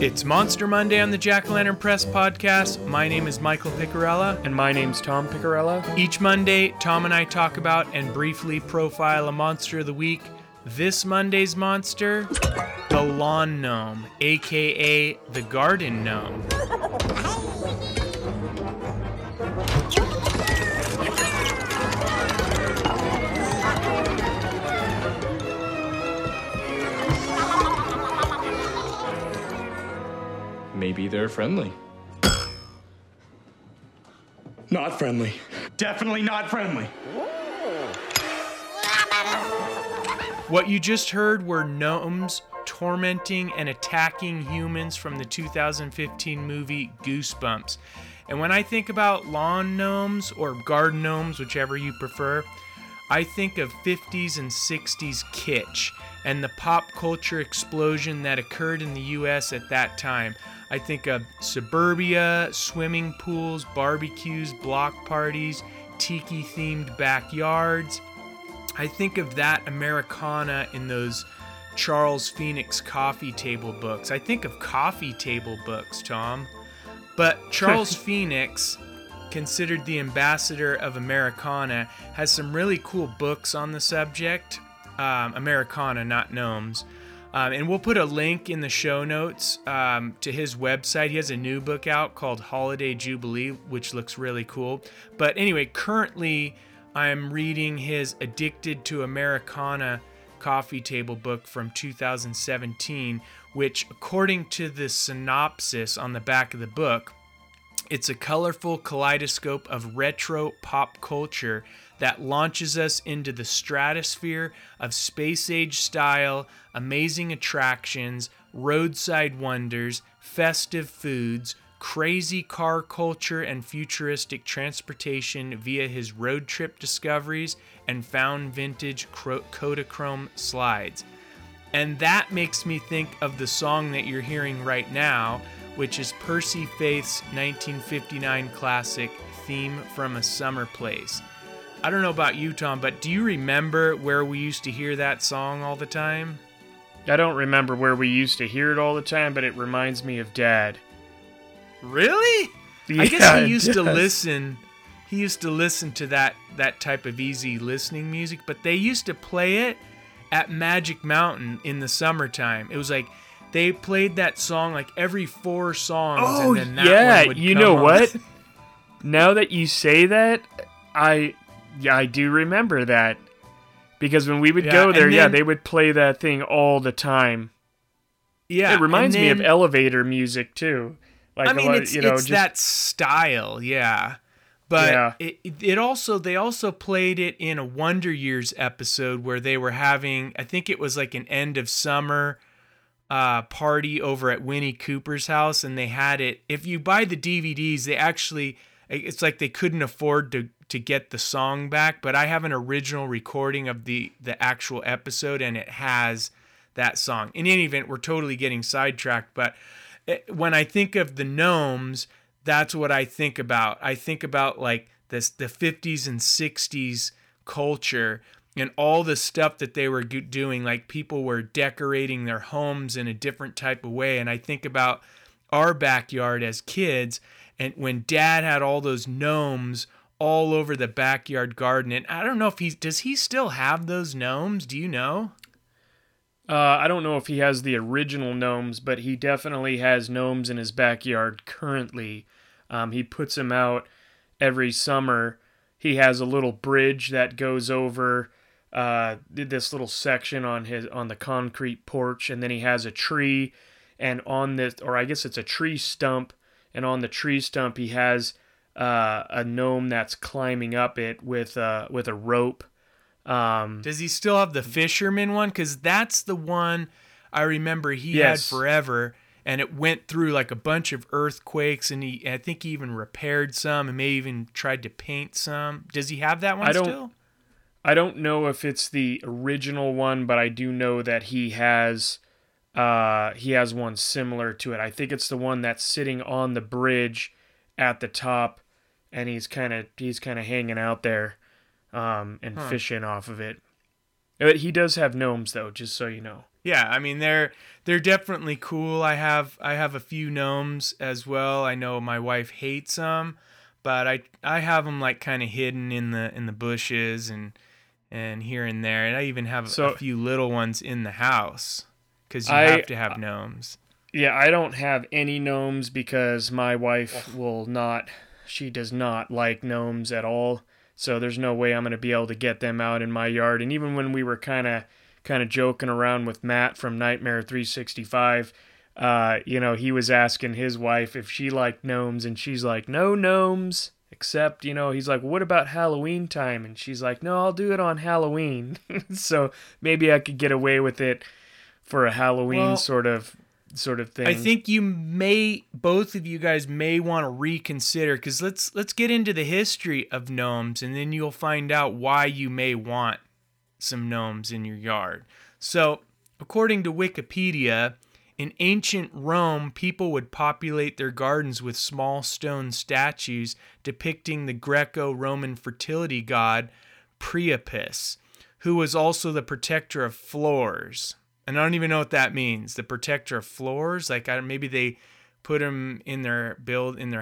It's Monster Monday on the Jack-O'-Lantern Press podcast. My name is Michael Piccarella. And my name's Tom Piccarella. Each Monday, Tom and I talk about and briefly profile a monster of the week. This Monday's monster, the lawn gnome, a.k.a. the garden gnome. Maybe they're friendly. Not friendly. Definitely not friendly. What you just heard were gnomes tormenting and attacking humans from the 2015 movie Goosebumps. And when I think about lawn gnomes or garden gnomes, whichever you prefer, I think of 50s and 60s kitsch and the pop culture explosion that occurred in the US at that time. I think of suburbia, swimming pools, barbecues, block parties, tiki-themed backyards. I think of that Americana in those Charles Phoenix coffee table books. I think of coffee table books, Tom. But Charles Phoenix, considered the ambassador of Americana, has some really cool books on the subject. Americana, not gnomes. And we'll put a link in the show notes to his website. He has a new book out called Holiday Jubilee, which looks really cool. But anyway, currently I'm reading his Addicted to Americana coffee table book from 2017, which, according to the synopsis on the back of the book, it's a colorful kaleidoscope of retro pop culture that launches us into the stratosphere of space-age style, amazing attractions, roadside wonders, festive foods, crazy car culture, and futuristic transportation via his road trip discoveries and found vintage Kodachrome slides. And that makes me think of the song that you're hearing right now, which is Percy Faith's 1959 classic Theme from a Summer Place. I don't know about you, Tom, but do you remember where we used to hear that song all the time? I don't remember where we used to hear it all the time, but it reminds me of Dad. Really? Yeah, I guess he used to listen. He used to listen to that type of easy listening music, but they used to play it at Magic Mountain in the summertime. It was like they played that song like every 4 songs, and then that one would come on. You know what? Now that you say that, I do remember that, because when we would go there, they would play that thing all the time. Yeah, it reminds me of elevator music too. Like, I mean, it's that style, yeah. But they also played it in a Wonder Years episode where they were having, I think it was like an end of summer party over at Winnie Cooper's house, and they had it. If you buy the DVDs, they actually, it's like they couldn't afford to get the song back, but I have an original recording of the actual episode, and it has that song. In any event, we're totally getting sidetracked, but when I think of the gnomes, that's what I think about. I think about like this, the 50s and 60s culture and all the stuff that they were doing. Like, people were decorating their homes in a different type of way, and I think about our backyard as kids, and when Dad had all those gnomes all over the backyard garden. And I don't know if does he still have those gnomes? Do you know? I don't know if he has the original gnomes, but he definitely has gnomes in his backyard currently. He puts them out every summer. He has a little bridge that goes over this little section on the concrete porch, and then he has a tree, and on this, or I guess it's a tree stump, and on the tree stump he has a gnome that's climbing up it with a rope. Does he still have the fisherman one? Because that's the one I remember he had forever, and it went through like a bunch of earthquakes, and I think he even repaired some and maybe even tried to paint some. Does he have that one still? I don't know if it's the original one, but I do know that he has one similar to it. I think it's the one that's sitting on the bridge at the top, and he's kind of hanging out there, and fishing off of it. He does have gnomes, though, just so you know. Yeah, I mean, they're definitely cool. I have a few gnomes as well. I know my wife hates them, but I have them like kind of hidden in the bushes and here and there. And I even have a few little ones in the house because you have to have gnomes. Yeah, I don't have any gnomes because my wife she does not like gnomes at all. So there's no way I'm going to be able to get them out in my yard. And even when we were kind of joking around with Matt from Nightmare 365, he was asking his wife if she liked gnomes, and she's like, no gnomes, except, he's like, what about Halloween time? And she's like, no, I'll do it on Halloween. So maybe I could get away with it for a Halloween sort of thing. I think you both of you guys may want to reconsider, because let's get into the history of gnomes, and then you'll find out why you may want some gnomes in your yard. So, according to Wikipedia, in ancient Rome, people would populate their gardens with small stone statues depicting the Greco-Roman fertility god Priapus, who was also the protector of floors. And I don't even know what that means. The protector of floors, maybe they put them in their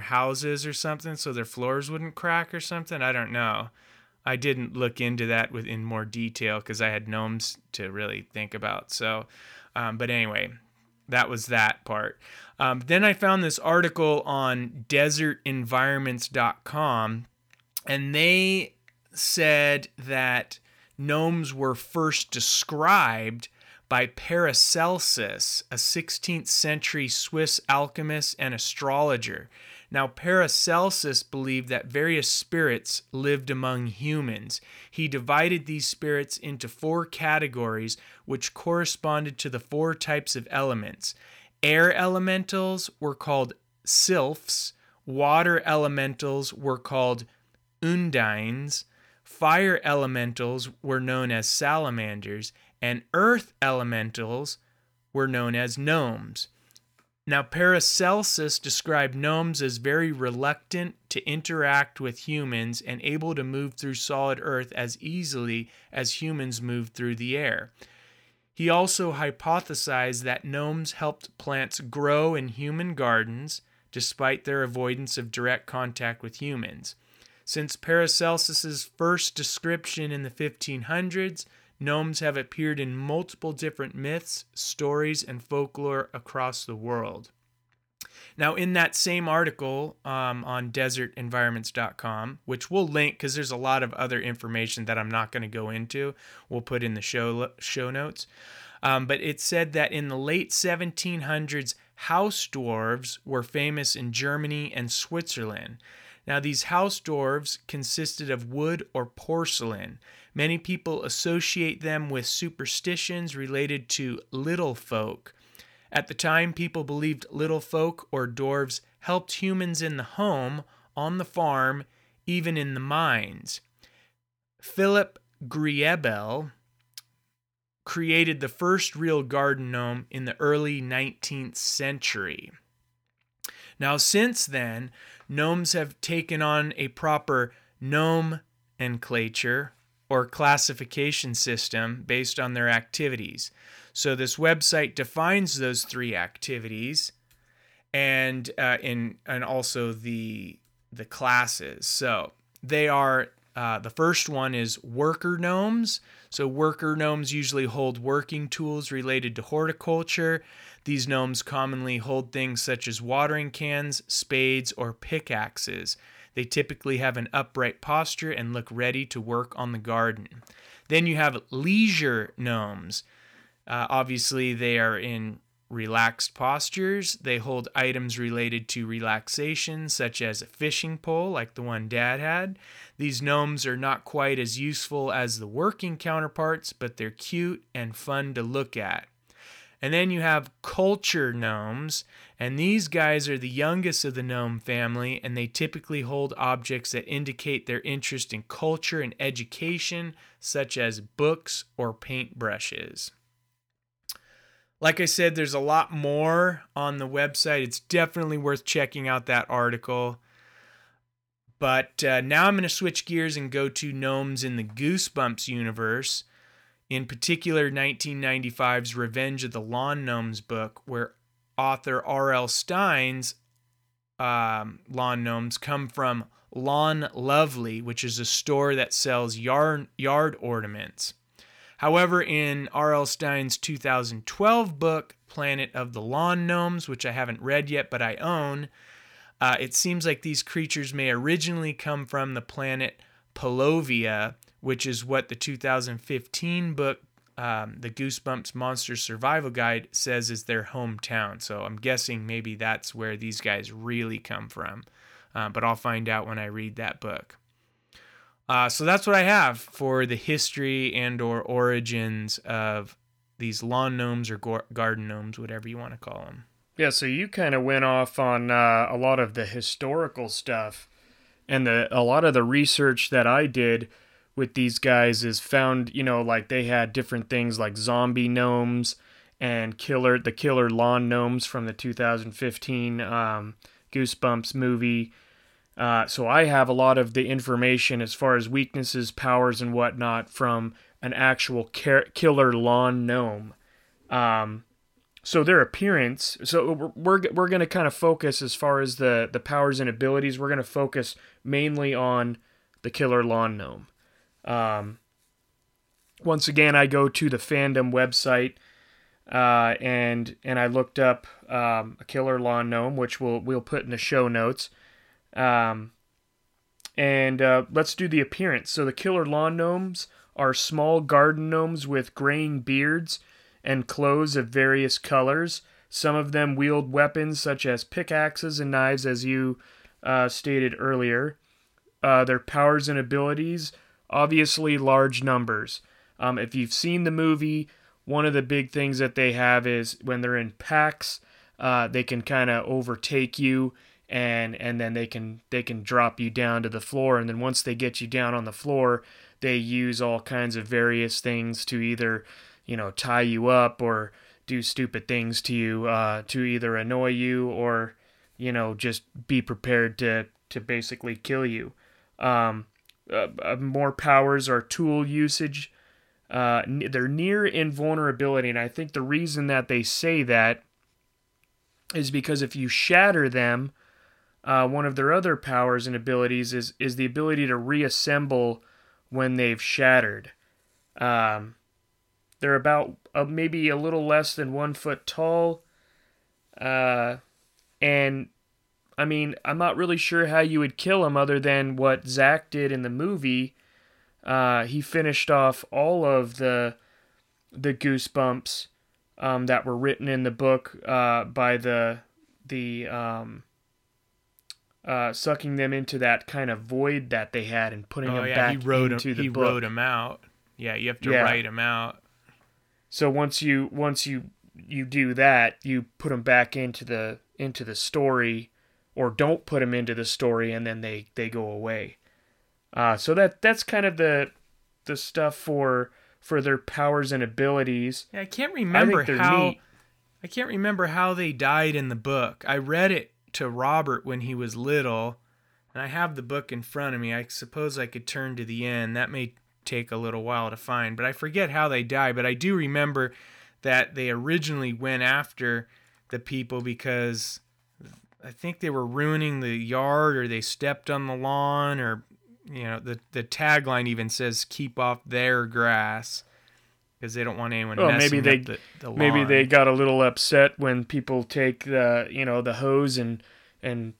houses or something, so their floors wouldn't crack or something. I don't know. I didn't look into that in more detail because I had gnomes to really think about. So, but anyway, that was that part. Then I found this article on desertenvironments.com, and they said that gnomes were first described by Paracelsus, a 16th century Swiss alchemist and astrologer. Now, Paracelsus believed that various spirits lived among humans. He divided these spirits into 4 categories, which corresponded to the 4 types of elements. Air elementals were called sylphs, water elementals were called undines, fire elementals were known as salamanders, and earth elementals were known as gnomes. Now, Paracelsus described gnomes as very reluctant to interact with humans and able to move through solid earth as easily as humans move through the air. He also hypothesized that gnomes helped plants grow in human gardens despite their avoidance of direct contact with humans. Since Paracelsus's first description in the 1500s, gnomes have appeared in multiple different myths, stories, and folklore across the world. Now, in that same article on desertenvironments.com, which we'll link because there's a lot of other information that I'm not going to go into, we'll put in the show notes, but it said that in the late 1700s, house dwarves were famous in Germany and Switzerland. Now, these house dwarves consisted of wood or porcelain. Many people associate them with superstitions related to little folk. At the time, people believed little folk or dwarves helped humans in the home, on the farm, even in the mines. Philip Griebel created the first real garden gnome in the early 19th century. Now, since then, gnomes have taken on a proper gnome nomenclature or classification system based on their activities. So this website defines those 3 activities and also the classes. So they are, the first one is worker gnomes. So worker gnomes usually hold working tools related to horticulture. These gnomes commonly hold things such as watering cans, spades, or pickaxes. They typically have an upright posture and look ready to work on the garden. Then you have leisure gnomes. Obviously, they are in relaxed postures. They hold items related to relaxation, such as a fishing pole, like the one Dad had. These gnomes are not quite as useful as the working counterparts, but they're cute and fun to look at. And then you have culture gnomes, and these guys are the youngest of the gnome family, and they typically hold objects that indicate their interest in culture and education, such as books or paintbrushes. Like I said, there's a lot more on the website. It's definitely worth checking out that article. But now I'm going to switch gears and go to gnomes in the Goosebumps universe. In particular, 1995's Revenge of the Lawn Gnomes book, where author R.L. Stein's lawn gnomes come from Lawn Lovely, which is a store that sells yard ornaments. However, in R.L. Stein's 2012 book, Planet of the Lawn Gnomes, which I haven't read yet but I own, it seems like these creatures may originally come from the planet Polovia, which is what the 2015 book, The Goosebumps Monster Survival Guide, says is their hometown. So I'm guessing maybe that's where these guys really come from. But I'll find out when I read that book. So that's what I have for the history and or origins of these lawn gnomes or garden gnomes, whatever you want to call them. Yeah, so you kind of went off on a lot of the historical stuff. And a lot of the research that I did with these guys is found, you know, like they had different things like zombie gnomes and the killer lawn gnomes from the 2015 Goosebumps movie. So I have a lot of the information as far as weaknesses, powers, and whatnot from an actual killer lawn gnome. So their appearance. So we're going to kind of focus as far as the powers and abilities. We're going to focus mainly on the killer lawn gnome. Once again, I go to the fandom website, and I looked up a killer lawn gnome, which we'll put in the show notes. And let's do the appearance. So the killer lawn gnomes are small garden gnomes with graying beards and clothes of various colors. Some of them wield weapons such as pickaxes and knives, as you stated earlier. Their powers and abilities, obviously large numbers. If you've seen the movie, one of the big things that they have is when they're in packs, they can kind of overtake you, and then they can drop you down to the floor. And then once they get you down on the floor, they use all kinds of various things to either, you know, tie you up or do stupid things to you, to either annoy you or, you know, just be prepared to basically kill you. More powers are tool usage. They're near invulnerability, and I think the reason that they say that is because if you shatter them, one of their other powers and abilities is the ability to reassemble when they've shattered. They're about maybe a little less than 1 foot tall, and I mean, I'm not really sure how you would kill him other than what Zach did in the movie. He finished off all of the Goosebumps that were written in the book by the sucking them into that kind of void that they had and putting them back into the book. He wrote them out. Yeah, you have to write them out. So once you do that, you put them back into the story. Or don't put them into the story, and then they go away. So that's kind of the stuff for their powers and abilities. Yeah, I can't remember how they died in the book. I read it to Robert when he was little, and I have the book in front of me. I suppose I could turn to the end. That may take a little while to find, but I forget how they die. But I do remember that they originally went after the people because I think they were ruining the yard, or they stepped on the lawn, or, you know, the tagline even says keep off their grass because they don't want anyone messing up the lawn. Maybe they got a little upset when people take the hose and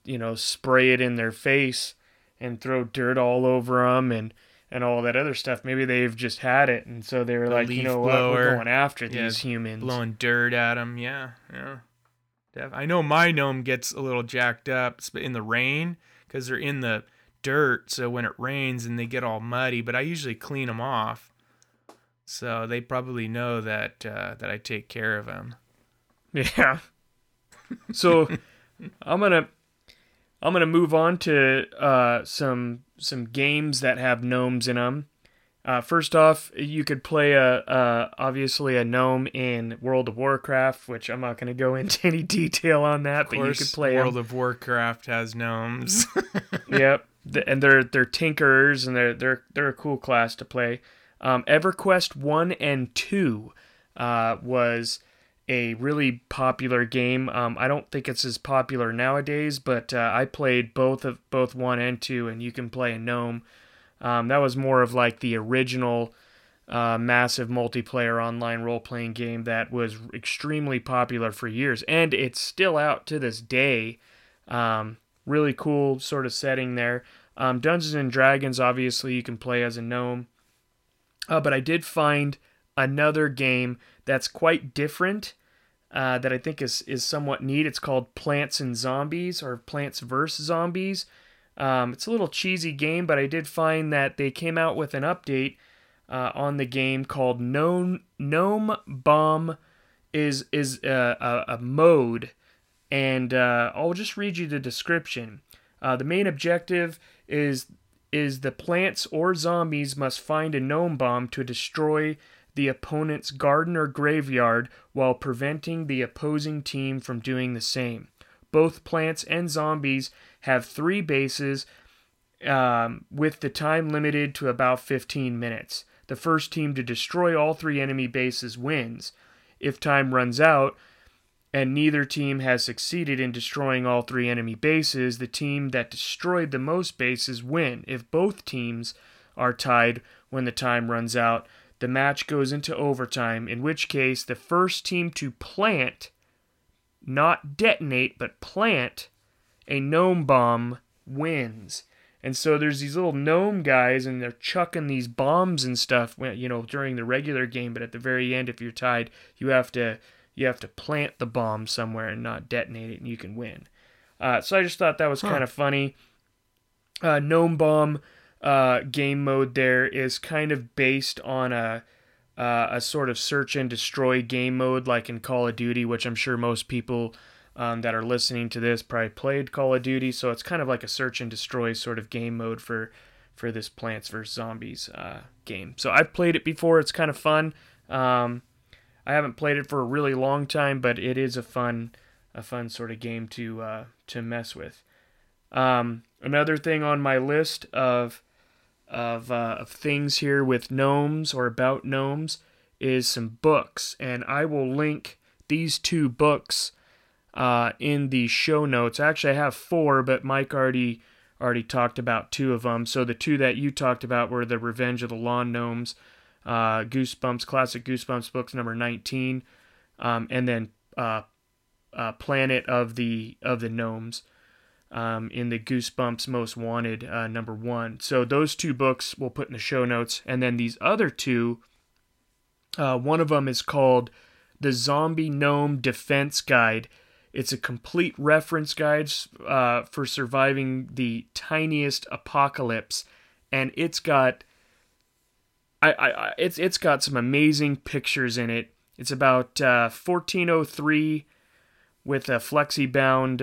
you know, spray it in their face and throw dirt all over them and all that other stuff. Maybe they've just had it, and so they were like, you know what, we're going after these humans. Blowing dirt at them, yeah. I know my gnome gets a little jacked up in the rain because they're in the dirt. So when it rains and they get all muddy, but I usually clean them off. So they probably know that I take care of them. Yeah. So I'm gonna move on to some games that have gnomes in them. First off, you could play obviously a gnome in World of Warcraft, which I'm not going to go into any detail on that, but you could play World of Warcraft has gnomes. Yep, and they're tinkerers, and they're a cool class to play. EverQuest 1 and 2 was a really popular game. I don't think it's as popular nowadays, but I played both 1 and 2, and you can play a gnome. That was more of like the original massive multiplayer online role-playing game that was extremely popular for years, and it's still out to this day. Really cool sort of setting there. Dungeons and Dragons, obviously, you can play as a gnome. But I did find another game that's quite different that I think is somewhat neat. It's called Plants and Zombies, or Plants vs. Zombies. It's a little cheesy game, but I did find that they came out with an update on the game called Gnome Bomb is a mode. And I'll just read you the description. The main objective is the plants or zombies must find a gnome bomb to destroy the opponent's garden or graveyard while preventing the opposing team from doing the same. Both plants and zombies have 3 bases with the time limited to about 15 minutes. The first team to destroy all 3 enemy bases wins. If time runs out, and neither team has succeeded in destroying all 3 enemy bases, the team that destroyed the most bases win. If both teams are tied when the time runs out, the match goes into overtime, in which case the first team to plant, not detonate, but plant, a gnome bomb wins. And so there's these little gnome guys, and they're chucking these bombs and stuff, you know, during the regular game, but at the very end, if you're tied, you have to plant the bomb somewhere and not detonate it, and you can win. So I just thought that was kind of funny. Gnome Bomb game mode there is kind of based on a sort of search and destroy game mode like in Call of Duty, which I'm sure most people that are listening to this probably played Call of Duty. So it's kind of like a search and destroy sort of game mode for this Plants vs. Zombies game. So I've played it before. It's kind of fun. I haven't played it for a really long time, but it is a fun sort of game to mess with. Another thing on my list of things here with gnomes or about gnomes is some books, and I will link these 2 books in the show notes. Actually, I have 4, but Mike already talked about 2 of them. So the 2 that you talked about were The Revenge of the Lawn Gnomes, Goosebumps, classic Goosebumps books number 19, and then Planet of the Gnomes in the Goosebumps Most Wanted number 1. So those 2 books we'll put in the show notes, and then these other 2. One of them is called The Zombie Gnome Defense Guide. It's a complete reference guide for surviving the tiniest apocalypse, and it's got. It's got some amazing pictures in it. It's about 1403 with a flexi-bound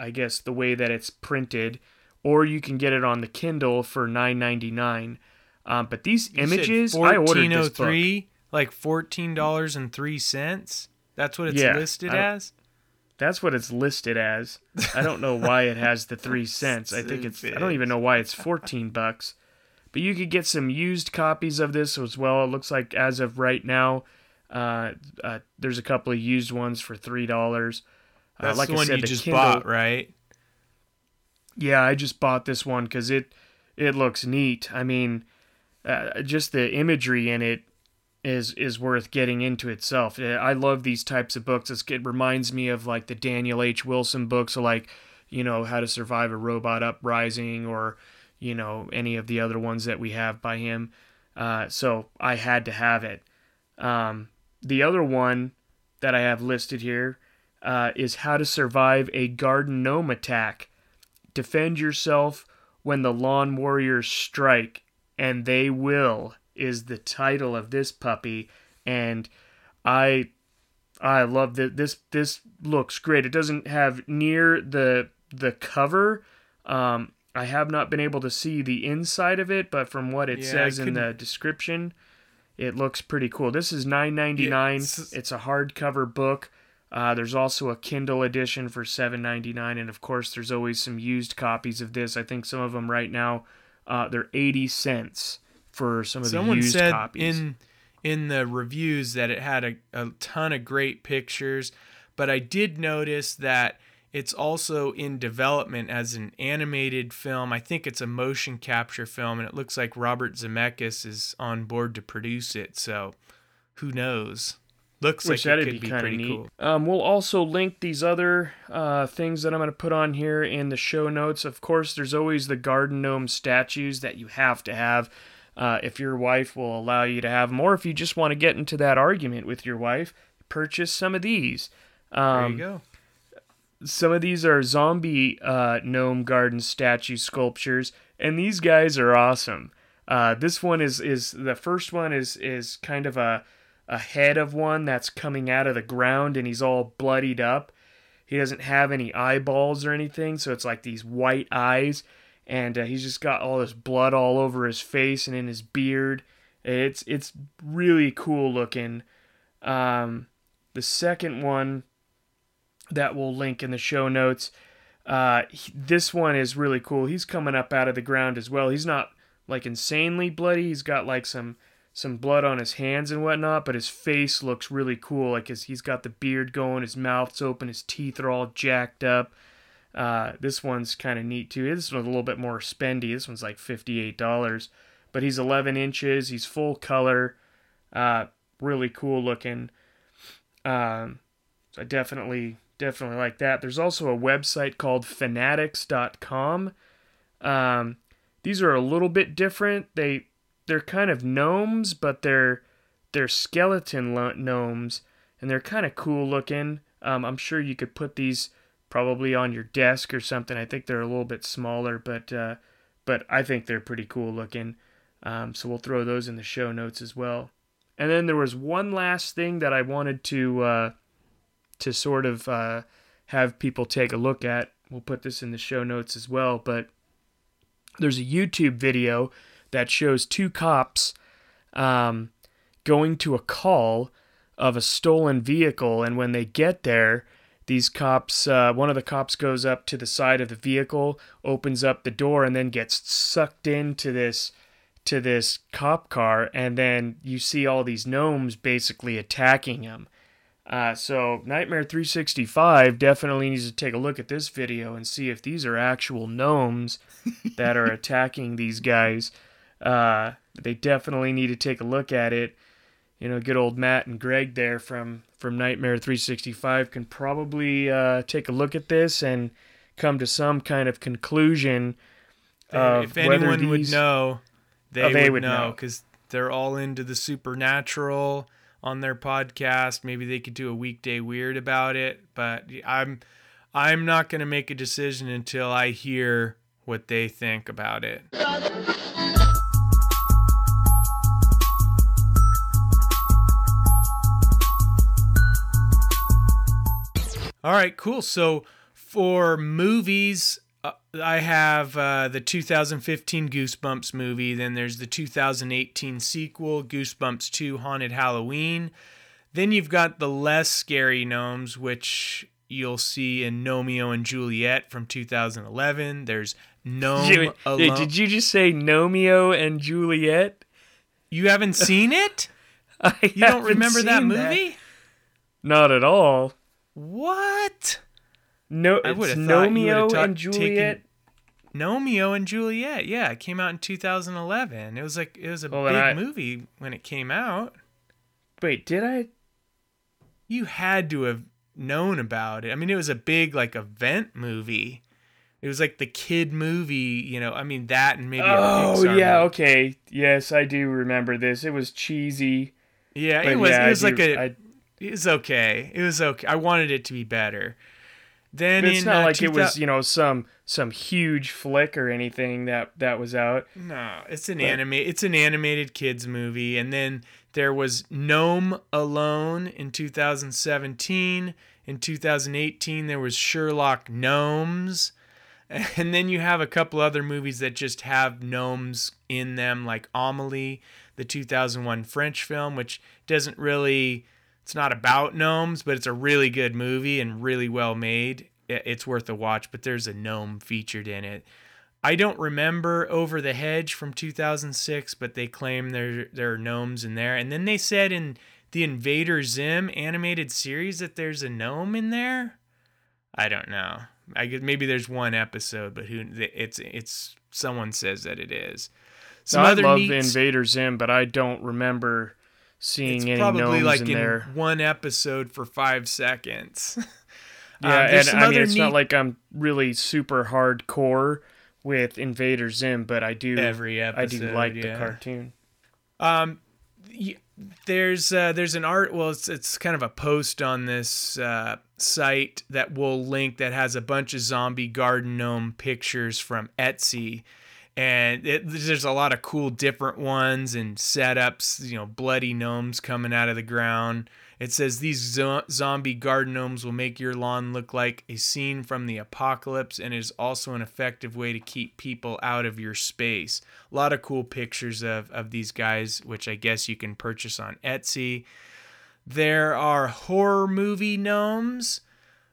I guess the way that it's printed, or you can get it on the Kindle for $9.99. But these images, I ordered this book. 1403, like $14.03. That's what it's listed as. That's what it's listed as. I don't know why it has the 3 cents. I don't even know why it's $14. But you could get some used copies of this as well. It looks like as of right now, there's a couple of used ones for $3. That's like the one I said, you just bought, right? Yeah, I just bought this one because it looks neat. I mean, just the imagery in it is worth getting into itself. I love these types of books. It reminds me of like the Daniel H. Wilson books, like, you know, How to Survive a Robot Uprising, or, you know, any of the other ones that we have by him. So I had to have it. The other one that I have listed here is How to Survive a Garden Gnome Attack. Defend yourself when the lawn warriors strike, and they will, is the title of this puppy, and I love that this looks great. It doesn't have near the cover. I have not been able to see the inside of it, but from what it says in the description, it looks pretty cool. This is $9.99. It's a hardcover book. There's also a Kindle edition for $7.99, and of course there's always some used copies of this. I think some of them right now They're 80 cents for some of the used copies. Someone said in the reviews that it had a ton of great pictures, but I did notice that it's also in development as an animated film. I think it's a motion capture film, and it looks like Robert Zemeckis is on board to produce it, so who knows? Looks like it could be pretty cool. We'll also link these other things that I'm going to put on here in the show notes. Of course, there's always the garden gnome statues that you have to have if your wife will allow you to have them, or if you just want to get into that argument with your wife, purchase some of these. There you go. Some of these are zombie gnome garden statue sculptures, and these guys are awesome. This one is the first one is kind of a head of one that's coming out of the ground, and he's all bloodied up. He doesn't have any eyeballs or anything, so it's like these white eyes, and he's just got all this blood all over his face and in his beard. It's really cool looking. The second one that we'll link in the show notes. This one is really cool. He's coming up out of the ground as well. He's not like insanely bloody. He's got like some blood on his hands and whatnot, but his face looks really cool. Like he's got the beard going, his mouth's open, his teeth are all jacked up. This one's kind of neat too. This one's a little bit more spendy. This one's like $58, but he's 11 inches. He's full color. Really cool looking. So I definitely like that. There's also a website called fanatics.com. These are a little bit different. They're kind of gnomes, but they're skeleton gnomes, and they're kind of cool looking. I'm sure you could put these probably on your desk or something. I think they're a little bit smaller, but I think they're pretty cool looking. So we'll throw those in the show notes as well. And then there was one last thing that I wanted to sort of have people take a look at. We'll put this in the show notes as well, but there's a YouTube video that shows two cops going to a call of a stolen vehicle, and when they get there, these cops, one of the cops goes up to the side of the vehicle, opens up the door, and then gets sucked into this cop car, and then you see all these gnomes basically attacking him. So Nightmare 365 definitely needs to take a look at this video and see if these are actual gnomes that are attacking these guys. They definitely need to take a look at it. You know, good old Matt and Greg there from Nightmare 365 can probably take a look at this and come to some kind of conclusion. If anyone would know, they would know, because they're all into the supernatural on their podcast. Maybe they could do a Weekday Weird about it, but I'm not going to make a decision until I hear what they think about it. All right, cool. So for movies, I have the 2015 Goosebumps movie. Then there's the 2018 sequel, Goosebumps 2 Haunted Halloween. Then you've got the less scary gnomes, which you'll see in Gnomeo and Juliet from 2011. There's Gnome Alone. Did you just say Gnomeo and Juliet? You haven't seen it? You don't remember that movie? Not at all. What? No, it's Gnomeo and Juliet. Gnomeo and Juliet, yeah, it came out in 2011. It was like it was a big movie when it came out. Wait, did I? You had to have known about it. I mean, it was a big like event movie. It was like the kid movie, you know. I mean that and maybe. Oh yeah, okay, yes, I do remember this. It was cheesy. Yeah, it was. Yeah, it was okay. It was okay. I wanted it to be better. Then it's not like it was, you know, some huge flick or anything that was out. No, it's an animated kids movie. And then there was Gnome Alone in 2017. In 2018, there was Sherlock Gnomes. And then you have a couple other movies that just have gnomes in them, like Amelie, the 2001 French film, which doesn't really... It's not about gnomes, but it's a really good movie and really well made. It's worth a watch, but there's a gnome featured in it. I don't remember Over the Hedge from 2006, but they claim there are gnomes in there. And then they said in the Invader Zim animated series that there's a gnome in there. I don't know. I guess maybe there's one episode, but who? It's someone says that it is. I love the Invader Zim, but I don't remember seeing any gnomes in there. One episode for 5 seconds. Yeah, and I mean, it's not like I'm really super hardcore with Invader Zim, but I do. Every episode, I do like the cartoon. There's an art. Well, it's kind of a post on this site that we'll link that has a bunch of zombie garden gnome pictures from Etsy, and there's a lot of cool different ones and setups. You know, bloody gnomes coming out of the ground. It says these zombie garden gnomes will make your lawn look like a scene from the apocalypse, and is also an effective way to keep people out of your space. A lot of cool pictures of these guys, which I guess you can purchase on Etsy. There are horror movie gnomes,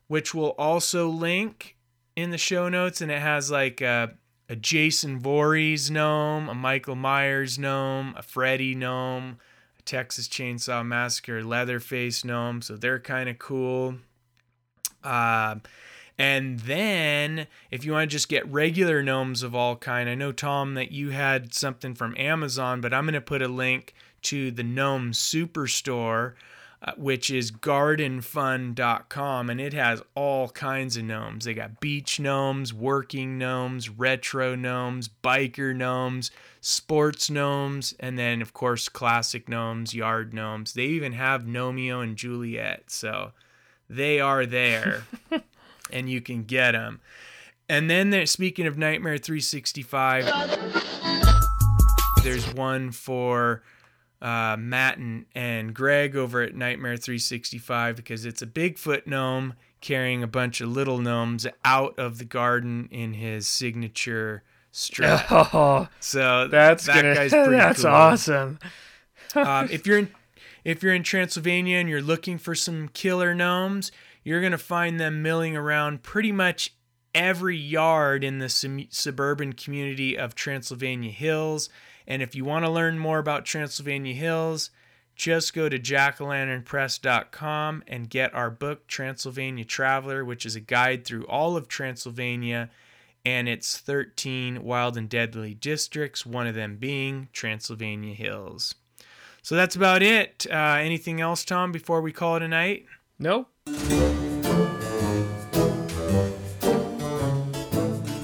which we'll also link in the show notes, and it has like a Jason Voorhees gnome, a Michael Myers gnome, a Freddy gnome, Texas Chainsaw Massacre, Leatherface gnome, so they're kind of cool. And then, if you want to just get regular gnomes of all kind, I know, Tom, that you had something from Amazon, but I'm going to put a link to the Gnome Superstore, which is GardenFun.com, and it has all kinds of gnomes. They got beach gnomes, working gnomes, retro gnomes, biker gnomes, sports gnomes, and then of course classic gnomes, yard gnomes. They even have Gnomeo and Juliet, so they are there and you can get them. And then there, speaking of Nightmare 365, there's one for Matt and Greg over at Nightmare 365, because it's a Bigfoot gnome carrying a bunch of little gnomes out of the garden in his signature strip. Oh, so that guy's pretty cool. That's awesome. If you're in Transylvania and you're looking for some killer gnomes, you're gonna find them milling around pretty much every yard in the suburban community of Transylvania Hills. And if you want to learn more about Transylvania Hills, just go to jack-o'-lantern-press.com and get our book, Transylvania Traveler, which is a guide through all of Transylvania and its 13 wild and deadly districts, one of them being Transylvania Hills. So that's about it. Anything else, Tom, before we call it a night? No.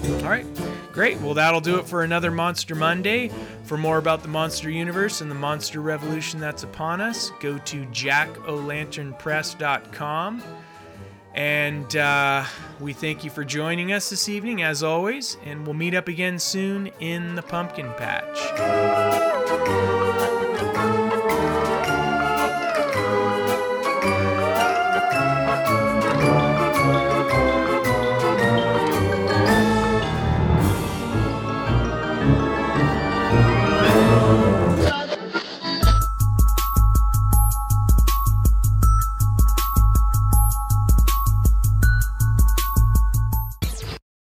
All right. Great. Well, that'll do it for another Monster Monday. For more about the monster universe and the monster revolution that's upon us, go to jack-o'-lantern-press.com. And we thank you for joining us this evening, as always, and we'll meet up again soon in the pumpkin patch.